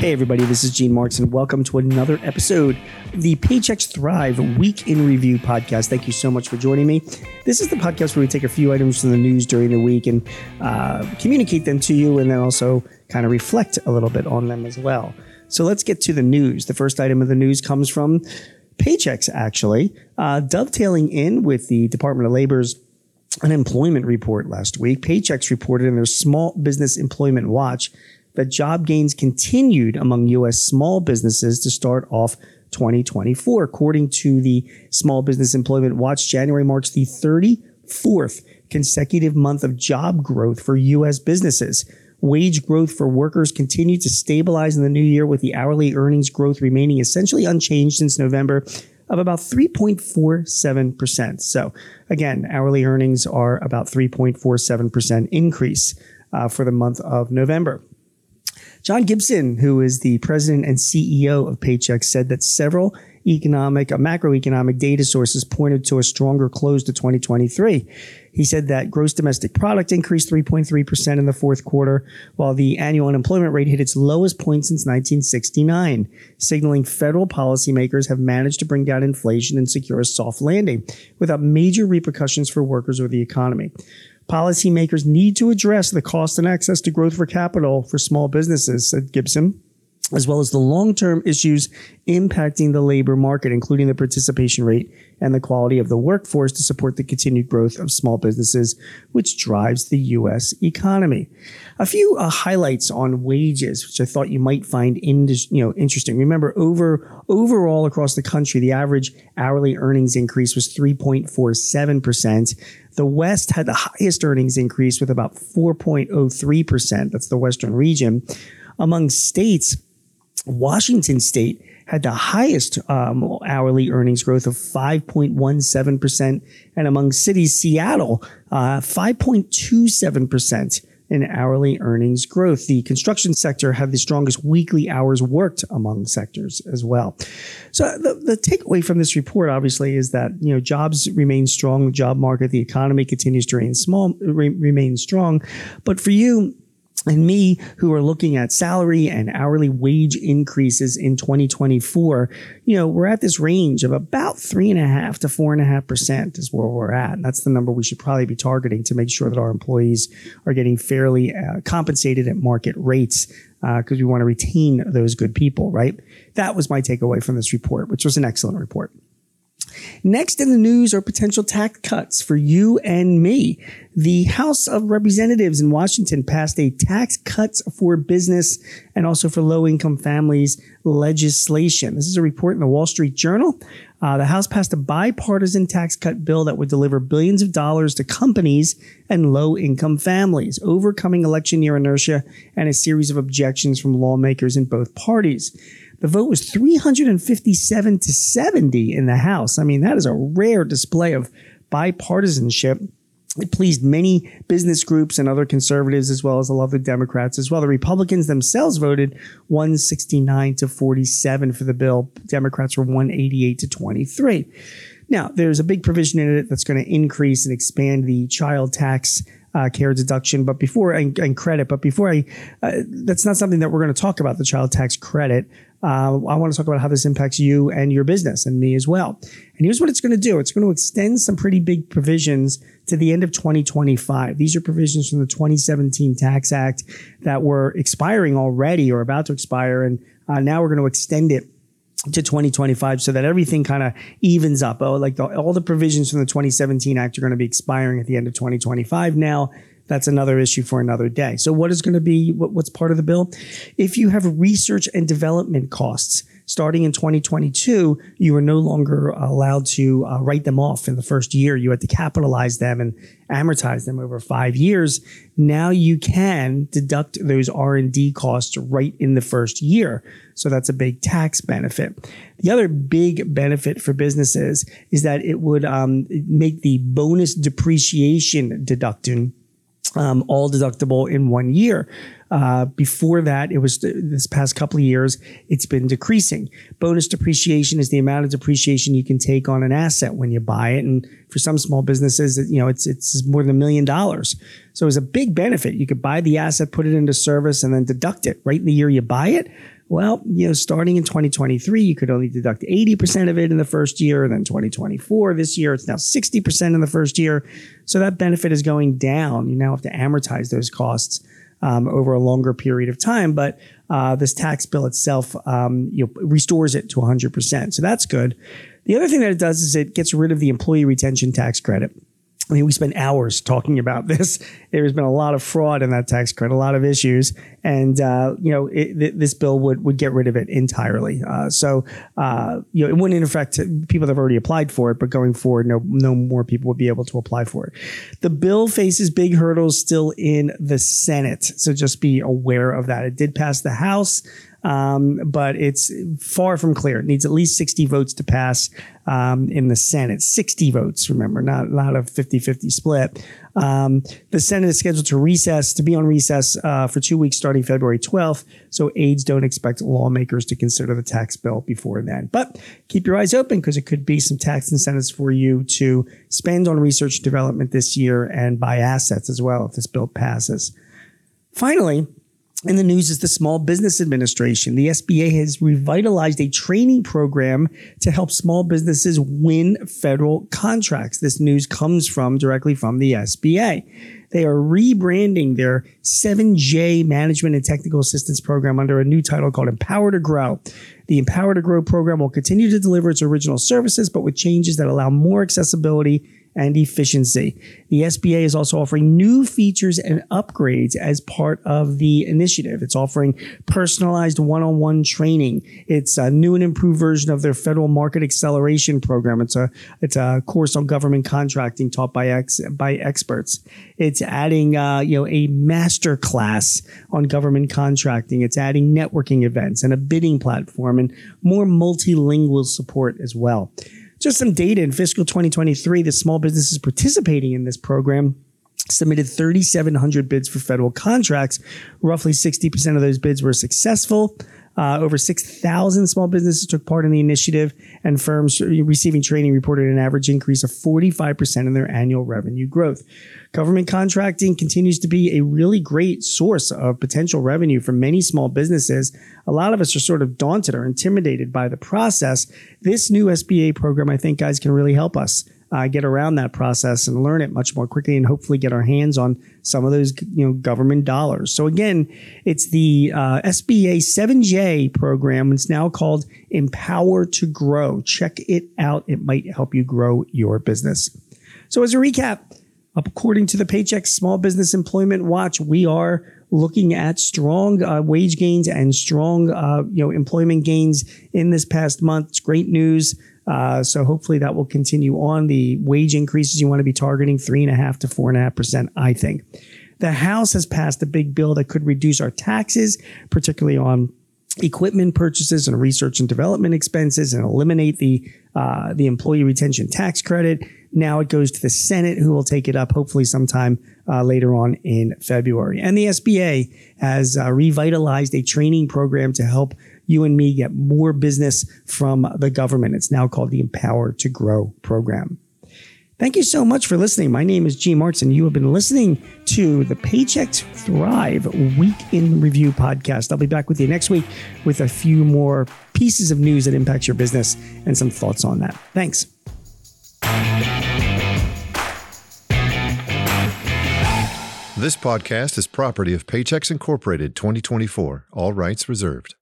Hey everybody, this is Gene Marks and welcome to another episode of the Paychex Thrive Week in Review podcast. Thank you so much for joining me. This is the podcast where we take a few items from the news during the week and communicate them to you and then also kind of reflect a little bit on them as well. So let's get to the news. The first item of the news comes from Paychex, actually, dovetailing in with the Department of Labor's unemployment report last week. Paychex reported in their Small Business Employment Watch that job gains continued among U.S. small businesses to start off 2024. According to the Small Business Employment Watch, January marks the 34th consecutive month of job growth for U.S. businesses. Wage growth for workers continued to stabilize in the new year, with the hourly earnings growth remaining essentially unchanged since November of about 3.47%. So again, hourly earnings are about 3.47% increase for the month of November. John Gibson, who is the president and CEO of Paychex, said that several macroeconomic data sources pointed to a stronger close to 2023. He said that gross domestic product increased 3.3% in the fourth quarter, while the annual unemployment rate hit its lowest point since 1969, signaling federal policymakers have managed to bring down inflation and secure a soft landing without major repercussions for workers or the economy. Policymakers need to address the cost and access to growth for capital for small businesses, said Gibson, as well as the long-term issues impacting the labor market, including the participation rate and the quality of the workforce to support the continued growth of small businesses, which drives the U.S. economy. A few highlights on wages, which I thought you might find interesting. Remember, overall across the country, the average hourly earnings increase was 3.47%. The West had the highest earnings increase with about 4.03%. That's the Western region. Among states, Washington State had the highest hourly earnings growth of 5.17%. And among cities, Seattle, 5.27% in hourly earnings growth. The construction sector had the strongest weekly hours worked among sectors as well. So the takeaway from this report, obviously, is that jobs remain strong, the job market, the economy continues to remain strong. But for you and me, who are looking at salary and hourly wage increases in 2024, we're at this range of about 3.5% to 4.5% is where we're at. And that's the number we should probably be targeting to make sure that our employees are getting fairly compensated at market rates, because we want to retain those good people, right? That was my takeaway from this report, which was an excellent report. Next in the news are potential tax cuts for you and me. The House of Representatives in Washington passed a tax cuts for business and also for low-income families legislation. This is a report in the Wall Street Journal. The House passed a bipartisan tax cut bill that would deliver billions of dollars to companies and low-income families, overcoming election year inertia and a series of objections from lawmakers in both parties. The vote was 357 to 70 in the House. I mean, that is a rare display of bipartisanship. It pleased many business groups and other conservatives, as well as a lot of the Democrats as well. The Republicans themselves voted 169 to 47 for the bill. Democrats were 188 to 23. Now, there's a big provision in it that's going to increase and expand the child tax care deduction, but before and credit. But before that's not something that we're going to talk about, the child tax credit. I want to talk about how this impacts you and your business and me as well. And here's what it's going to do. It's going to extend some pretty big provisions to the end of 2025. These are provisions from the 2017 Tax Act that were expiring already or about to expire. And now we're going to extend it to 2025 so that everything kind of evens up. All the provisions from the 2017 Act are going to be expiring at the end of 2025 now. That's another issue for another day. So what is going to be what's part of the bill? If you have research and development costs starting in 2022, you are no longer allowed to write them off in the first year. You had to capitalize them and amortize them over 5 years. Now you can deduct those R&D costs right in the first year. So that's a big tax benefit. The other big benefit for businesses is that it would make the bonus depreciation deduction all deductible in 1 year. Before that, it was this past couple of years, it's been decreasing. Bonus depreciation is the amount of depreciation you can take on an asset when you buy it. And for some small businesses, it's more than $1 million. So it's a big benefit. You could buy the asset, put it into service, and then deduct it right in the year you buy it. well, you know, starting in 2023, you could only deduct 80% of it in the first year. And then 2024, this year, it's now 60% in the first year. So that benefit is going down. You now have to amortize those costs over a longer period of time. But this tax bill itself restores it to 100%. So that's good. The other thing that it does is it gets rid of the employee retention tax credit. I mean, we spent hours talking about this. There's been a lot of fraud in that tax credit, a lot of issues. And, this bill would get rid of it entirely. It wouldn't affect people that have already applied for it, but going forward, no more people would be able to apply for it. The bill faces big hurdles still in the Senate. So just be aware of that. It did pass the House. But it's far from clear. It needs at least 60 votes to pass in the Senate. 60 votes, remember, not a 50-50 split. The Senate is scheduled to be on recess for 2 weeks starting February 12th. So aides don't expect lawmakers to consider the tax bill before then. But keep your eyes open because it could be some tax incentives for you to spend on research and development this year and buy assets as well if this bill passes. Finally, in the news is the Small Business Administration. The SBA has revitalized a training program to help small businesses win federal contracts. This news comes directly from the SBA. They are rebranding their 7J Management and Technical Assistance Program under a new title called Empower to Grow. The Empower to Grow program will continue to deliver its original services, but with changes that allow more accessibility and efficiency. The SBA is also offering new features and upgrades as part of the initiative. It's offering personalized one-on-one training. It's a new and improved version of their Federal Market Acceleration Program. It's a course on government contracting taught by experts. It's adding a master class on government contracting. It's adding networking events and a bidding platform and more multilingual support as well. Just some data in fiscal 2023, the small businesses participating in this program submitted 3,700 bids for federal contracts. Roughly 60% of those bids were successful. Over 6,000 small businesses took part in the initiative, and firms receiving training reported an average increase of 45% in their annual revenue growth. Government contracting continues to be a really great source of potential revenue for many small businesses. A lot of us are sort of daunted or intimidated by the process. This new SBA program, I think, guys, can really help us get around that process and learn it much more quickly and hopefully get our hands on some of those government dollars. So again, it's the SBA 7J program. It's now called Empower to Grow. Check it out. It might help you grow your business. So as a recap, according to the Paychex Small Business Employment Watch, we are looking at strong wage gains and strong employment gains in this past month. It's great news. So hopefully that will continue on. The wage increases you want to be targeting 3.5% to 4.5%, I think. The House has passed a big bill that could reduce our taxes, particularly on equipment purchases and research and development expenses, and eliminate the employee retention tax credit. Now it goes to the Senate, who will take it up hopefully sometime later on in February. And the SBA has revitalized a training program to help you and me get more business from the government. It's now called the Empower to Grow program. Thank you so much for listening. My name is Gene Marks, and you have been listening to the Paychex Thrive Week in Review podcast. I'll be back with you next week with a few more pieces of news that impacts your business and some thoughts on that. Thanks. This podcast is property of Paychex Incorporated 2024. All rights reserved.